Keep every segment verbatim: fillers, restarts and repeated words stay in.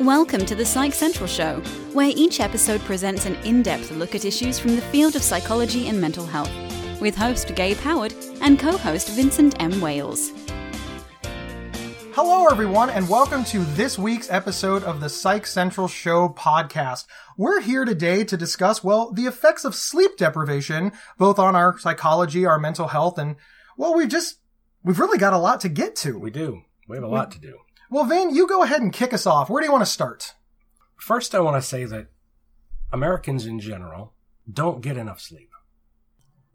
Welcome to the Psych Central Show, where each episode presents an in-depth look at issues from the field of psychology and mental health, with host Gabe Howard and co-host Vincent M. Wales. Hello, everyone, and welcome to this week's episode of the Psych Central Show podcast. We're here today to discuss, well, the effects of sleep deprivation, both on our psychology, our mental health, and, well, we've just, we've really got a lot to get to. We do. We have a we, lot to do. Well, Vin, you go ahead and kick us off. Where do you want to start? First, I want to say that Americans in general don't get enough sleep.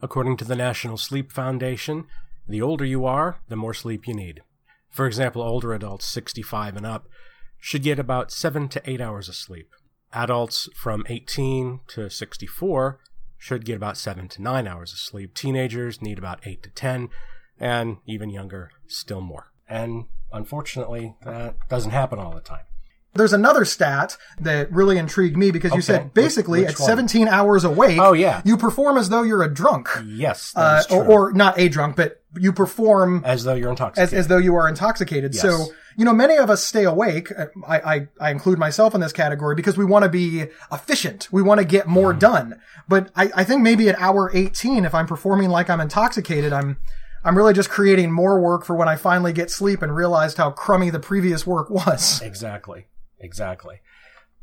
According to the National Sleep Foundation, the older you are, the more sleep you need. For example, older adults, sixty-five and up, should get about seven to eight hours of sleep. Adults from eighteen to sixty-four should get about seven to nine hours of sleep. Teenagers need about eight to ten, and even younger, still more. And unfortunately, that doesn't happen all the time. There's another stat that really intrigued me because you okay. said basically which, which at seventeen one? Hours awake, oh, yeah. you perform as though you're a drunk. Yes, that's uh, true. Or, or not a drunk, but you perform as though you're intoxicated. As, as though you are intoxicated. Yes. So, you know, many of us stay awake. I, I, I include myself in this category because we want to be efficient. We want to get more mm. done. But I, I think maybe at hour eighteen, if I'm performing like I'm intoxicated, I'm... I'm really just creating more work for when I finally get sleep and realized how crummy the previous work was. Exactly. Exactly.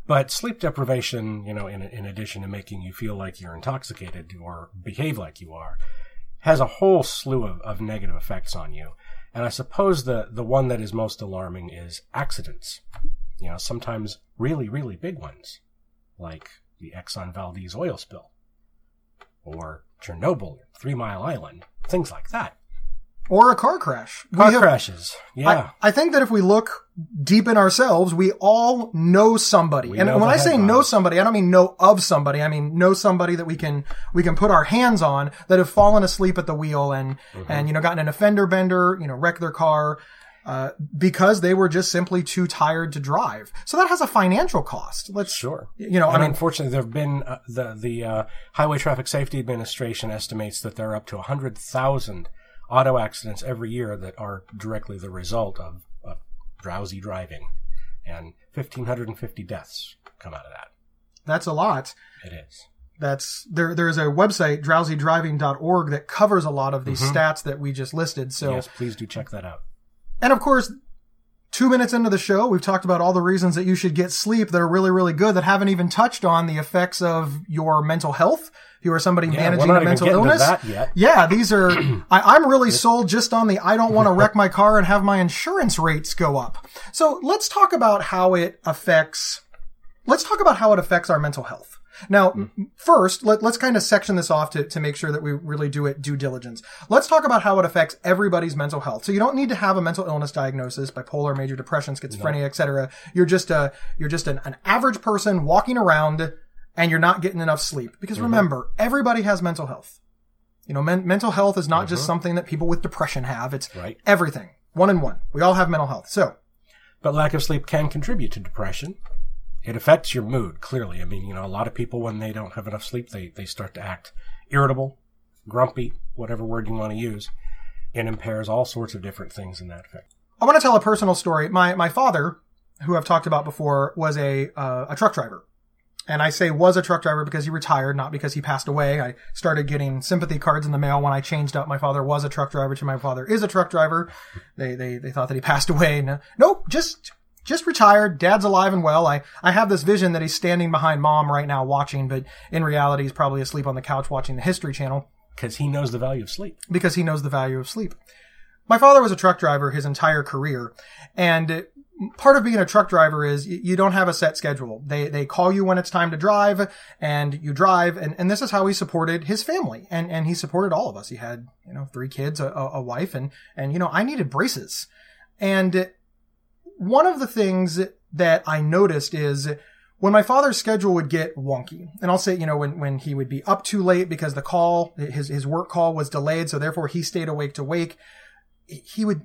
But sleep deprivation, you know, in, in addition to making you feel like you're intoxicated or behave like you are, has a whole slew of, of negative effects on you. And I suppose the, the one that is most alarming is accidents. You know, sometimes really, really big ones, like the Exxon Valdez oil spill or Chernobyl, Three Mile Island, things like that. Or a car crash. Car have, crashes, yeah. I, I think that if we look deep in ourselves, we all know somebody. We and know when I say know somebody, I don't mean know of somebody. I mean know somebody that we can we can put our hands on that have fallen asleep at the wheel and, mm-hmm. and you know, gotten in a fender bender, you know, wrecked their car uh, because they were just simply too tired to drive. So that has a financial cost. Let's Sure. You know, and I mean, unfortunately, there have been uh, the, the uh, Highway Traffic Safety Administration estimates that there are up to one hundred thousand auto accidents every year that are directly the result of, of drowsy driving, and one thousand five hundred fifty deaths come out of that. That's a lot. It is. That's there. There's a website, drowsy driving dot org, that covers a lot of these mm-hmm. stats that we just listed. So yes, please do check that out. And of course, two minutes into the show, we've talked about all the reasons that you should get sleep that are really, really good that haven't even touched on the effects of your mental health. You are somebody yeah, managing a mental illness. That yet. Yeah, these are, I, I'm really sold just on the, I don't want to wreck my car and have my insurance rates go up. So let's talk about how it affects, let's talk about how it affects our mental health. Now, mm-hmm. first, let, let's kind of section this off to, to make sure that we really do it due diligence. Let's talk about how it affects everybody's mental health. So you don't need to have a mental illness diagnosis, bipolar, major depression, schizophrenia, no. et cetera. You're just a, you're just an, an average person walking around and you're not getting enough sleep. Because mm-hmm. remember, everybody has mental health. You know, men- mental health is not mm-hmm. just something that people with depression have. It's right. everything. One in one. We all have mental health. So, but lack of sleep can contribute to depression. It affects your mood, clearly. I mean, you know, a lot of people, when they don't have enough sleep, they, they start to act irritable, grumpy, whatever word you want to use. It impairs all sorts of different things in that effect. I want to tell a personal story. My my father, who I've talked about before, was a uh, a truck driver. And I say was a truck driver because he retired, not because he passed away. I started getting sympathy cards in the mail when I changed up. My father was a truck driver to my father is a truck driver. They they they thought that he passed away. No, nope, just... Just retired. Dad's alive and well. I, I have this vision that he's standing behind mom right now watching, but in reality, he's probably asleep on the couch watching the History Channel. Because he knows the value of sleep. Because he knows the value of sleep. My father was a truck driver his entire career. And part of being a truck driver is you don't have a set schedule. They, they call you when it's time to drive and you drive. And, and this is how he supported his family. And, and he supported all of us. He had, you know, three kids, a, a wife, and, and, you know, I needed braces. And one of the things that I noticed is when my father's schedule would get wonky, and I'll say, you know, when, when he would be up too late because the call, his, his work call was delayed, so therefore he stayed awake to wake, he would,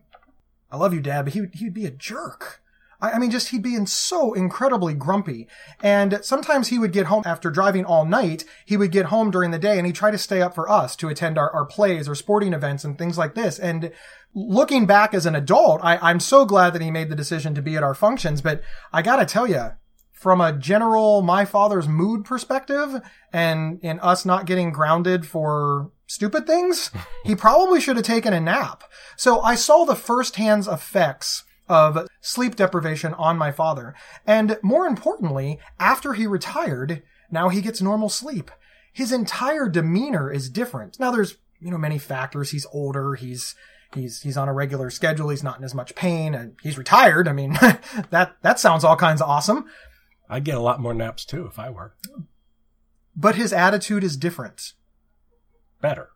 I love you, Dad, but he would, he would be a jerk. I mean, just he'd be in so incredibly grumpy. And sometimes he would get home after driving all night. He would get home during the day and he'd try to stay up for us to attend our, our plays or sporting events and things like this. And looking back as an adult, I, I'm so glad that he made the decision to be at our functions. But I got to tell you, from a general my father's mood perspective and in us not getting grounded for stupid things, he probably should have taken a nap. So I saw the firsthand effects of sleep deprivation on my father. And more importantly, after he retired, now he gets normal sleep. His entire demeanor is different. Now there's, you know, many factors. He's older. He's He's, he's on a regular schedule. He's not in as much pain and he's retired. I mean, that, that sounds all kinds of awesome. I'd get a lot more naps too if I were. But his attitude is different. Better.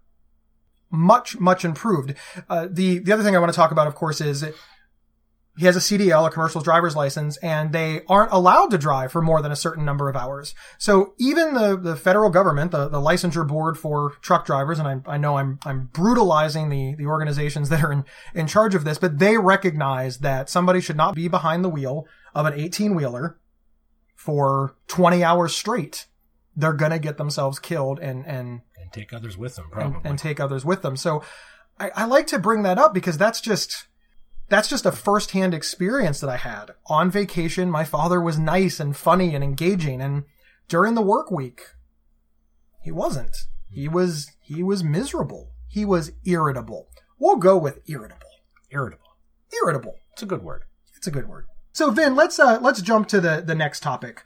Much, much improved. Uh, the, the other thing I want to talk about, of course, is he has a C D L, a commercial driver's license, and they aren't allowed to drive for more than a certain number of hours. So even the, the federal government, the, the licensure board for truck drivers, and I, I know I'm, I'm brutalizing the, the organizations that are in, in charge of this, but they recognize that somebody should not be behind the wheel of an eighteen wheeler for twenty hours straight. They're going to get themselves killed and, and, and take others with them, probably. And, and take others with them. So I, I like to bring that up because that's just, That's just a firsthand experience that I had. On vacation, my father was nice and funny and engaging, and during the work week, he wasn't. He was he was miserable. He was irritable. We'll go with irritable. Irritable. Irritable. It's a good word. It's a good word. So, Vin, let's uh, let's jump to the, the next topic.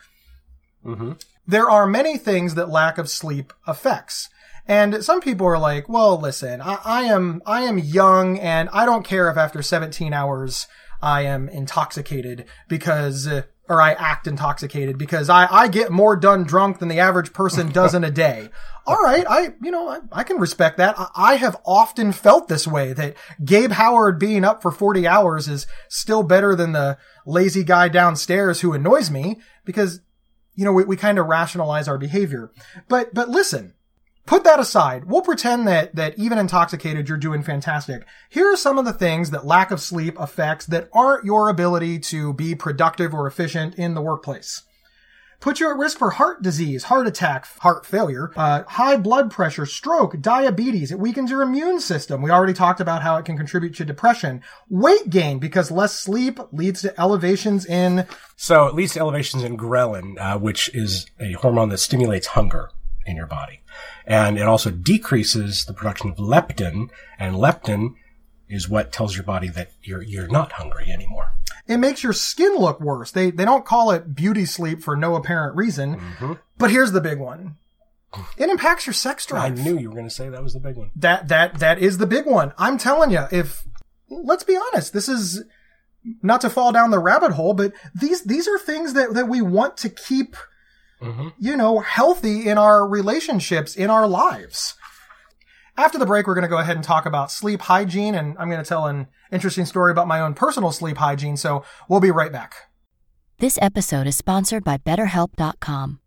Mm-hmm. There are many things that lack of sleep affects. And some people are like, well, listen, I, I am I am young and I don't care if after seventeen hours I am intoxicated because, or I act intoxicated because I, I get more done drunk than the average person does in a day. All right. I, you know, I, I can respect that. I, I have often felt this way, that Gabe Howard being up for forty hours is still better than the lazy guy downstairs who annoys me because, you know, we, we kind of rationalize our behavior. But, but listen. Put that aside. We'll pretend that, that even intoxicated, you're doing fantastic. Here are some of the things that lack of sleep affects that aren't your ability to be productive or efficient in the workplace. Put you at risk for heart disease, heart attack, heart failure, uh, high blood pressure, stroke, diabetes. It weakens your immune system. We already talked about how it can contribute to depression. Weight gain, because less sleep leads to elevations in... So it leads to elevations in ghrelin, uh, which is a hormone that stimulates hunger in your body. And it also decreases the production of leptin, and leptin is what tells your body that you're you're not hungry anymore. It makes your skin look worse. They they don't call it beauty sleep for no apparent reason. Mm-hmm. But here's the big one. It impacts your sex drive. I knew you were going to say that was the big one. That that that is the big one. I'm telling you, if let's be honest, this is not to fall down the rabbit hole, but these these are things that that we want to keep Mm-hmm. you know, healthy in our relationships, in our lives. After the break, we're going to go ahead and talk about sleep hygiene, and I'm going to tell an interesting story about my own personal sleep hygiene, so we'll be right back. This episode is sponsored by BetterHelp dot com.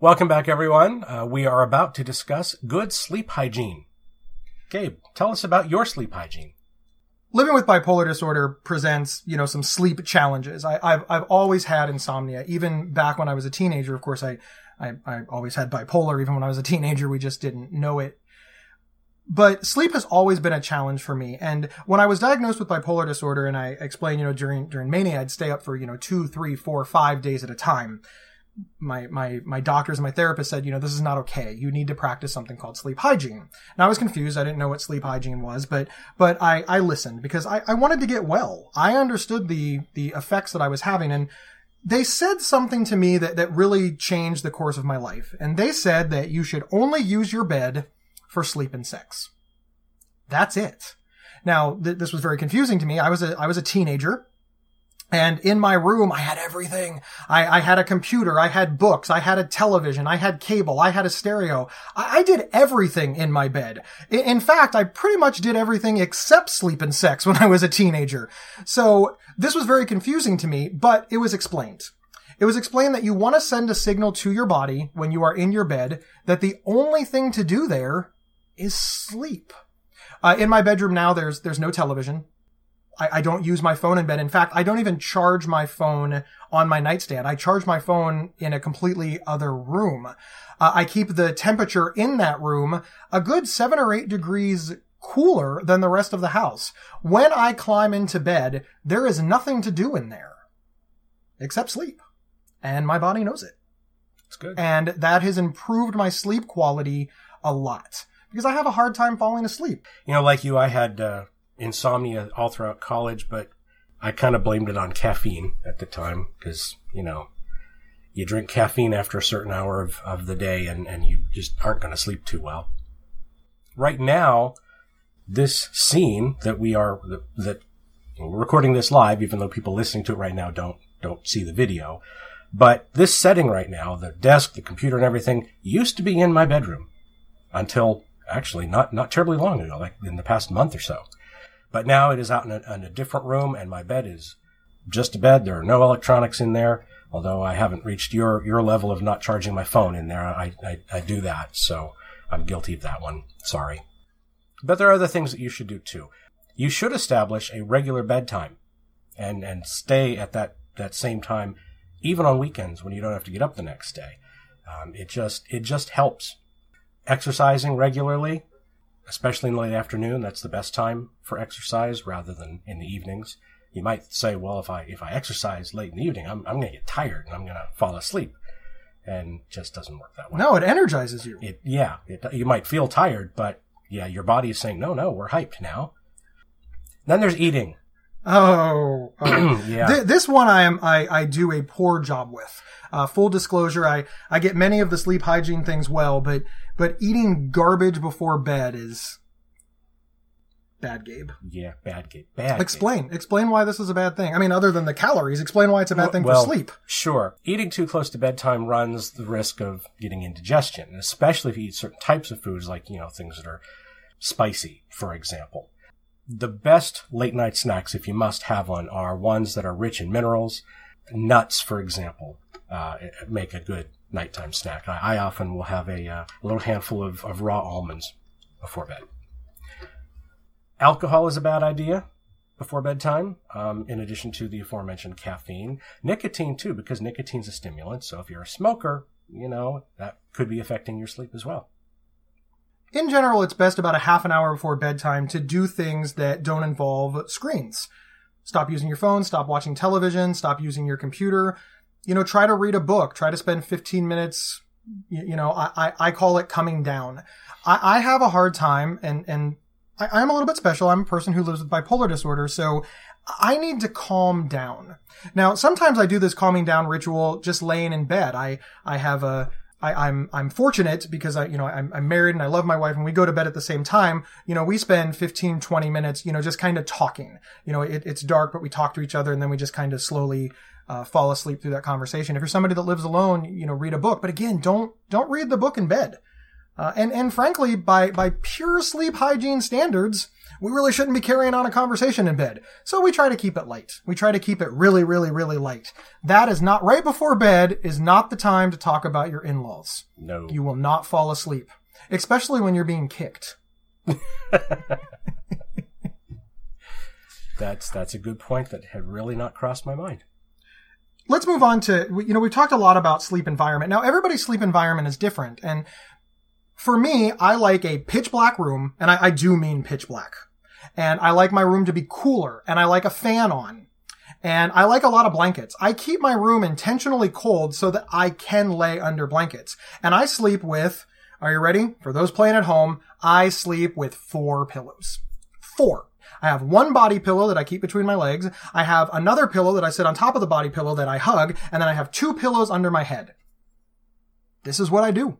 Welcome back, everyone. Uh, we are about to discuss good sleep hygiene. Gabe, tell us about your sleep hygiene. Living with bipolar disorder presents, you know, some sleep challenges. I, I've I've always had insomnia, even back when I was a teenager. Of course, I, I I always had bipolar, even when I was a teenager. We just didn't know it. But sleep has always been a challenge for me. And when I was diagnosed with bipolar disorder, and I explained, you know, during during mania, I'd stay up for you know two, three, four, five days at a time. My, my, my doctors and my therapist said, you know, this is not okay. You need to practice something called sleep hygiene. And I was confused. I didn't know what sleep hygiene was, but, but I, I listened because I, I wanted to get well. I understood the, the effects that I was having. And they said something to me that, that really changed the course of my life. And they said that you should only use your bed for sleep and sex. That's it. Now, th- this was very confusing to me. I was a, I was a teenager. And in my room, I had everything. I, I had a computer. I had books. I had a television. I had cable. I had a stereo. I, I did everything in my bed. In, in fact, I pretty much did everything except sleep and sex when I was a teenager. So this was very confusing to me, but it was explained. It was explained that you want to send a signal to your body when you are in your bed that the only thing to do there is sleep. Uh, in my bedroom now, there's there's no television. I, I don't use my phone in bed. In fact, I don't even charge my phone on my nightstand. I charge my phone in a completely other room. Uh, I keep the temperature in that room a good seven or eight degrees cooler than the rest of the house. When I climb into bed, there is nothing to do in there except sleep. And my body knows it. That's good. And that has improved my sleep quality a lot because I have a hard time falling asleep. You know, like you, I had uh, insomnia all throughout college, but I kind of blamed it on caffeine at the time because, you know, you drink caffeine after a certain hour of, of the day and, and you just aren't going to sleep too well. Right now, this scene that we are, that you know, we're recording this live, even though people listening to it right now don't don't see the video. But this setting right now, the desk, the computer and everything, used to be in my bedroom until actually not, not terribly long ago, like in the past month or so. But now it is out in a, in a different room, and my bed is just a bed. There are no electronics in there, although I haven't reached your, your level of not charging my phone in there. I, I, I do that, so I'm guilty of that one. Sorry. But there are other things that you should do too. You should establish a regular bedtime and, and stay at that, that same time, even on weekends when you don't have to get up the next day. Um, it just it just helps. Exercising regularly, especially in the late afternoon, that's the best time for exercise rather than in the evenings. You might say, well, if I if I exercise late in the evening, I'm I'm going to get tired and I'm going to fall asleep. And it just doesn't work that way. No, it energizes you. It, yeah, it, you might feel tired, but yeah, your body is saying, no, no, we're hyped now. Then there's eating. Oh, okay. Yeah. Th- this one I am, I, I do a poor job with. Uh, full disclosure, I, I get many of the sleep hygiene things well, but, but eating garbage before bed is bad, Gabe. Yeah, bad, Gabe. Bad. Explain, Gabe. Explain why this is a bad thing. I mean, other than the calories, explain why it's a bad thing well, for sleep. Sure. Eating too close to bedtime runs the risk of getting indigestion, and especially if you eat certain types of foods, like, you know, things that are spicy, for example. The best late-night snacks, if you must have one, are ones that are rich in minerals. Nuts, for example, uh, make a good nighttime snack. I, I often will have a uh, little handful of, of raw almonds before bed. Alcohol is a bad idea before bedtime, um, in addition to the aforementioned caffeine. Nicotine, too, because nicotine's a stimulant, so if you're a smoker, you know, that could be affecting your sleep as well. In general, it's best about a half an hour before bedtime to do things that don't involve screens. Stop using your phone, stop watching television, stop using your computer. You know, try to read a book, try to spend fifteen minutes. You, you know, I, I, I call it coming down. I, I have a hard time, and, and I, I'm a little bit special. I'm a person who lives with bipolar disorder, so I need to calm down. Now, sometimes I do this calming down ritual just laying in bed. I, I have a... I, I'm, I'm fortunate because I, you know, I'm, I'm married and I love my wife and we go to bed at the same time. You know, we spend fifteen, twenty minutes, you know, just kind of talking. You know, it, it's dark, but we talk to each other and then we just kind of slowly uh, fall asleep through that conversation. If you're somebody that lives alone, you know, read a book, but again, don't, don't read the book in bed. Uh, and, and frankly, by, by pure sleep hygiene standards, we really shouldn't be carrying on a conversation in bed. So we try to keep it light. We try to keep it really, really, really light. That is not right before bed is not the time to talk about your in-laws. No. You will not fall asleep, especially when you're being kicked. That's, that's a good point that had really not crossed my mind. Let's move on to, you know, we've talked a lot about sleep environment. Now, everybody's sleep environment is different. And for me, I like a pitch black room, and I, I do mean pitch black. And I like my room to be cooler, and I like a fan on. And I like a lot of blankets. I keep my room intentionally cold so that I can lay under blankets. And I sleep with, are you ready? For those playing at home, I sleep with four pillows. Four. I have one body pillow that I keep between my legs. I have another pillow that I sit on top of the body pillow that I hug. And then I have two pillows under my head. This is what I do.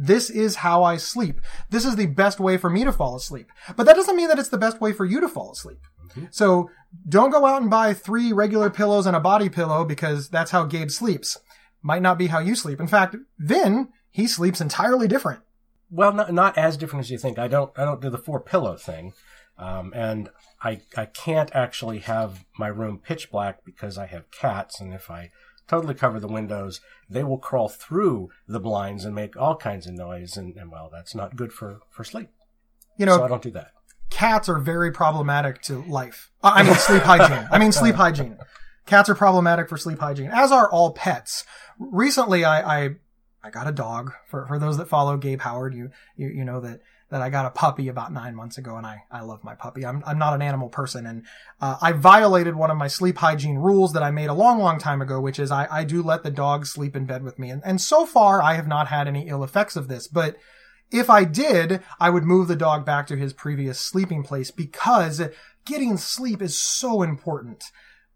This is how I sleep. This is the best way for me to fall asleep. But that doesn't mean that it's the best way for you to fall asleep. Mm-hmm. So don't go out and buy three regular pillows and a body pillow, because that's how Gabe sleeps. Might not be how you sleep. In fact, Vin, he sleeps entirely different. Well, not, not as different as you think. I don't I don't do the four pillow thing. Um, and I I can't actually have my room pitch black because I have cats, and if I totally cover the windows, they will crawl through the blinds and make all kinds of noise, and, and well, that's not good for, for sleep. You know, so I don't do that. Cats are very problematic to life. I mean, sleep hygiene. I mean, sleep hygiene. Cats are problematic for sleep hygiene, as are all pets. Recently, I I, I got a dog. For, for those that follow Gabe Howard, you you, you know that, that I got a puppy about nine months ago, and I, I love my puppy. I'm I'm not an animal person, and uh, I violated one of my sleep hygiene rules that I made a long, long time ago, which is I, I do let the dog sleep in bed with me. And, and so far, I have not had any ill effects of this, but if I did, I would move the dog back to his previous sleeping place, because getting sleep is so important.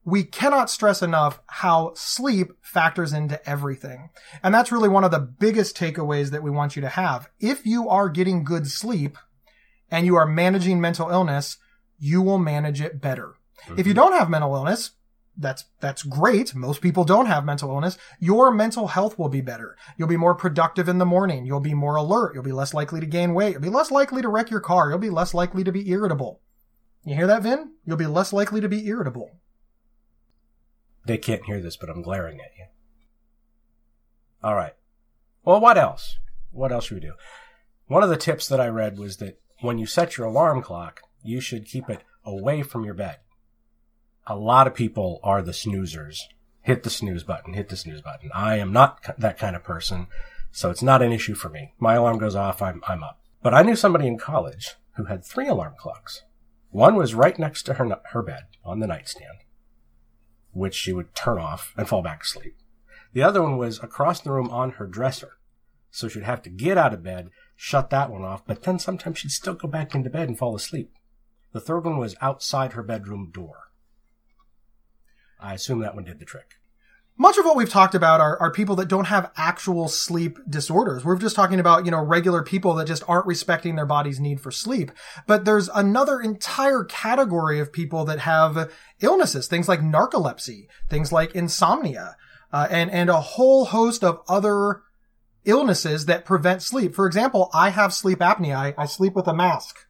We cannot stress enough how sleep factors into everything. And that's really one of the biggest takeaways that we want you to have. If you are getting good sleep and you are managing mental illness, you will manage it better. Mm-hmm. If you don't have mental illness, That's, that's great. Most people don't have mental illness. Your mental health will be better. You'll be more productive in the morning. You'll be more alert. You'll be less likely to gain weight. You'll be less likely to wreck your car. You'll be less likely to be irritable. You hear that, Vin? You'll be less likely to be irritable. They can't hear this, but I'm glaring at you. All right. Well, what else? What else should we do? One of the tips that I read was that when you set your alarm clock, you should keep it away from your bed. A lot of people are the snoozers. Hit the snooze button, hit the snooze button. I am not that kind of person, so it's not an issue for me. My alarm goes off, I'm I'm up. But I knew somebody in college who had three alarm clocks. One was right next to her her bed on the nightstand, which she would turn off and fall back asleep. The other one was across the room on her dresser, so she'd have to get out of bed, shut that one off, but then sometimes she'd still go back into bed and fall asleep. The third one was outside her bedroom door. I assume that one did the trick. Much of what we've talked about are, are people that don't have actual sleep disorders. We're just talking about, you know, regular people that just aren't respecting their body's need for sleep. But there's another entire category of people that have illnesses, things like narcolepsy, things like insomnia, uh, and, and a whole host of other illnesses that prevent sleep. For example, I have sleep apnea. I, I sleep with a mask.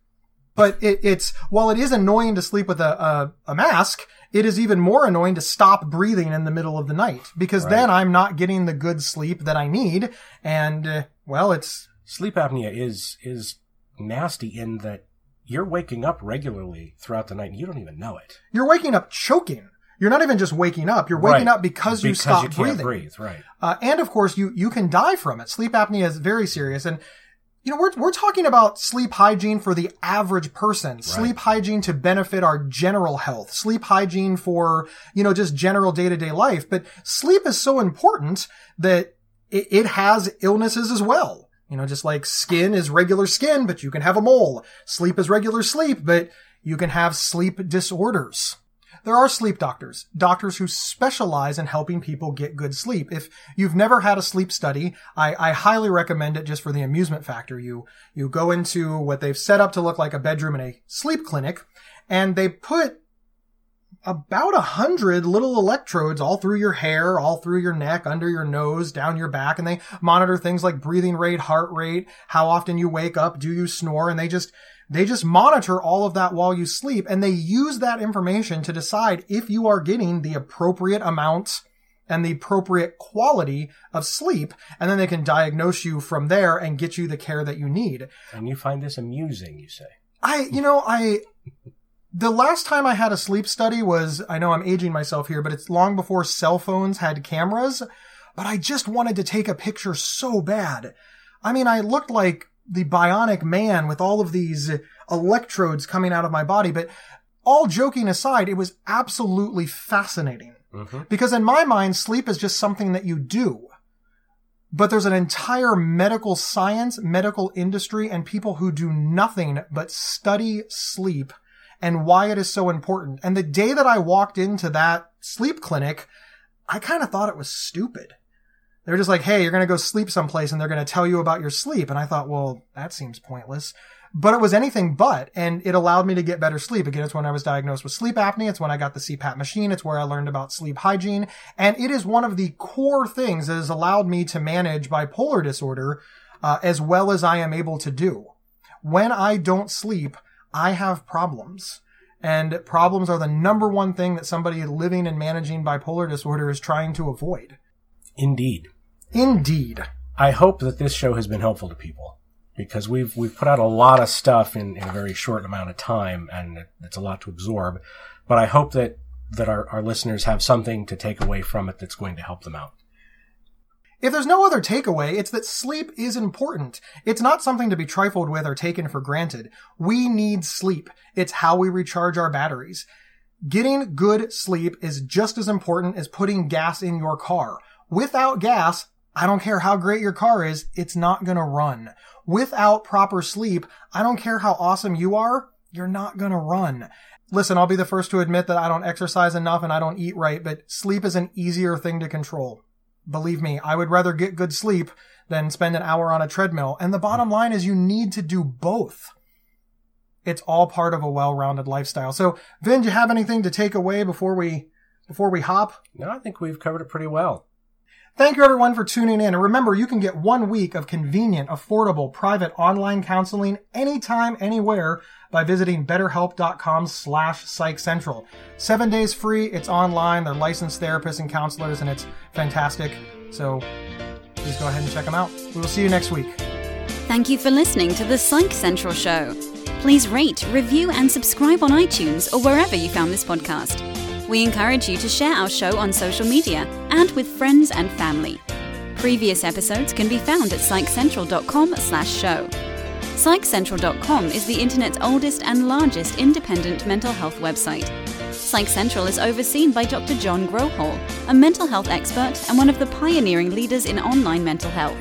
But it, it's, while it is annoying to sleep with a, a, a mask, it is even more annoying to stop breathing in the middle of the night, because right. Then I'm not getting the good sleep that I need. And, uh, well, it's... Sleep apnea is is nasty in that you're waking up regularly throughout the night and you don't even know it. You're waking up choking. You're not even just waking up. You're waking right. up because, because you stop you can't breathing. breathe, right. Uh, and, of course, you, you can die from it. Sleep apnea is very serious. And... You know, we're we're talking about sleep hygiene for the average person, right. Sleep hygiene to benefit our general health, sleep hygiene for, you know, just general day-to-day life. But sleep is so important that it, it has illnesses as well. You know, just like skin is regular skin, but you can have a mole. Sleep is regular sleep, but you can have sleep disorders. There are sleep doctors, doctors who specialize in helping people get good sleep. If you've never had a sleep study, I, I highly recommend it just for the amusement factor. You, you go into what they've set up to look like a bedroom in a sleep clinic, and they put about a hundred little electrodes all through your hair, all through your neck, under your nose, down your back, and they monitor things like breathing rate, heart rate, how often you wake up, do you snore, and they just... They just monitor all of that while you sleep, and they use that information to decide if you are getting the appropriate amount and the appropriate quality of sleep, and then they can diagnose you from there and get you the care that you need. And you find this amusing, you say? I, you know, I... The last time I had a sleep study was, I know I'm aging myself here, but it's long before cell phones had cameras, but I just wanted to take a picture so bad. I mean, I looked like the bionic man with all of these electrodes coming out of my body. But all joking aside, it was absolutely fascinating. Mm-hmm. Because in my mind, sleep is just something that you do. But there's an entire medical science, medical industry, and people who do nothing but study sleep and why it is so important. And the day that I walked into that sleep clinic, I kind of thought it was stupid. They're just like, hey, you're going to go sleep someplace and they're going to tell you about your sleep. And I thought, well, that seems pointless. But it was anything but, and it allowed me to get better sleep. Again, it's when I was diagnosed with sleep apnea. It's when I got the C PAP machine. It's where I learned about sleep hygiene. And it is one of the core things that has allowed me to manage bipolar disorder uh, as well as I am able to do. When I don't sleep, I have problems. And problems are the number one thing that somebody living and managing bipolar disorder is trying to avoid. Indeed. Indeed. I hope that this show has been helpful to people, because we've we've put out a lot of stuff in, in a very short amount of time, and it's a lot to absorb. But I hope that, that our, our listeners have something to take away from it that's going to help them out. If there's no other takeaway, it's that sleep is important. It's not something to be trifled with or taken for granted. We need sleep. It's how we recharge our batteries. Getting good sleep is just as important as putting gas in your car. Without gas, I don't care how great your car is, it's not going to run. Without proper sleep, I don't care how awesome you are, you're not going to run. Listen, I'll be the first to admit that I don't exercise enough and I don't eat right, but sleep is an easier thing to control. Believe me, I would rather get good sleep than spend an hour on a treadmill. And the bottom line is you need to do both. It's all part of a well-rounded lifestyle. So, Vin, do you have anything to take away before we before we hop? No, I think we've covered it pretty well. Thank you, everyone, for tuning in. And remember, you can get one week of convenient, affordable, private online counseling anytime, anywhere by visiting betterhelp.com slash psychcentral. Seven days free. It's online. They're licensed therapists and counselors, and it's fantastic. So please go ahead and check them out. We will see you next week. Thank you for listening to the Psych Central Show. Please rate, review, and subscribe on iTunes or wherever you found this podcast. We encourage you to share our show on social media and with friends and family. Previous episodes can be found at psychcentral.com slash show. psych central dot com is the internet's oldest and largest independent mental health website. Psych Central is overseen by Doctor John Grohol, a mental health expert and one of the pioneering leaders in online mental health.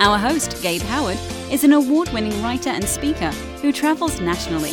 Our host, Gabe Howard, is an award-winning writer and speaker who travels nationally.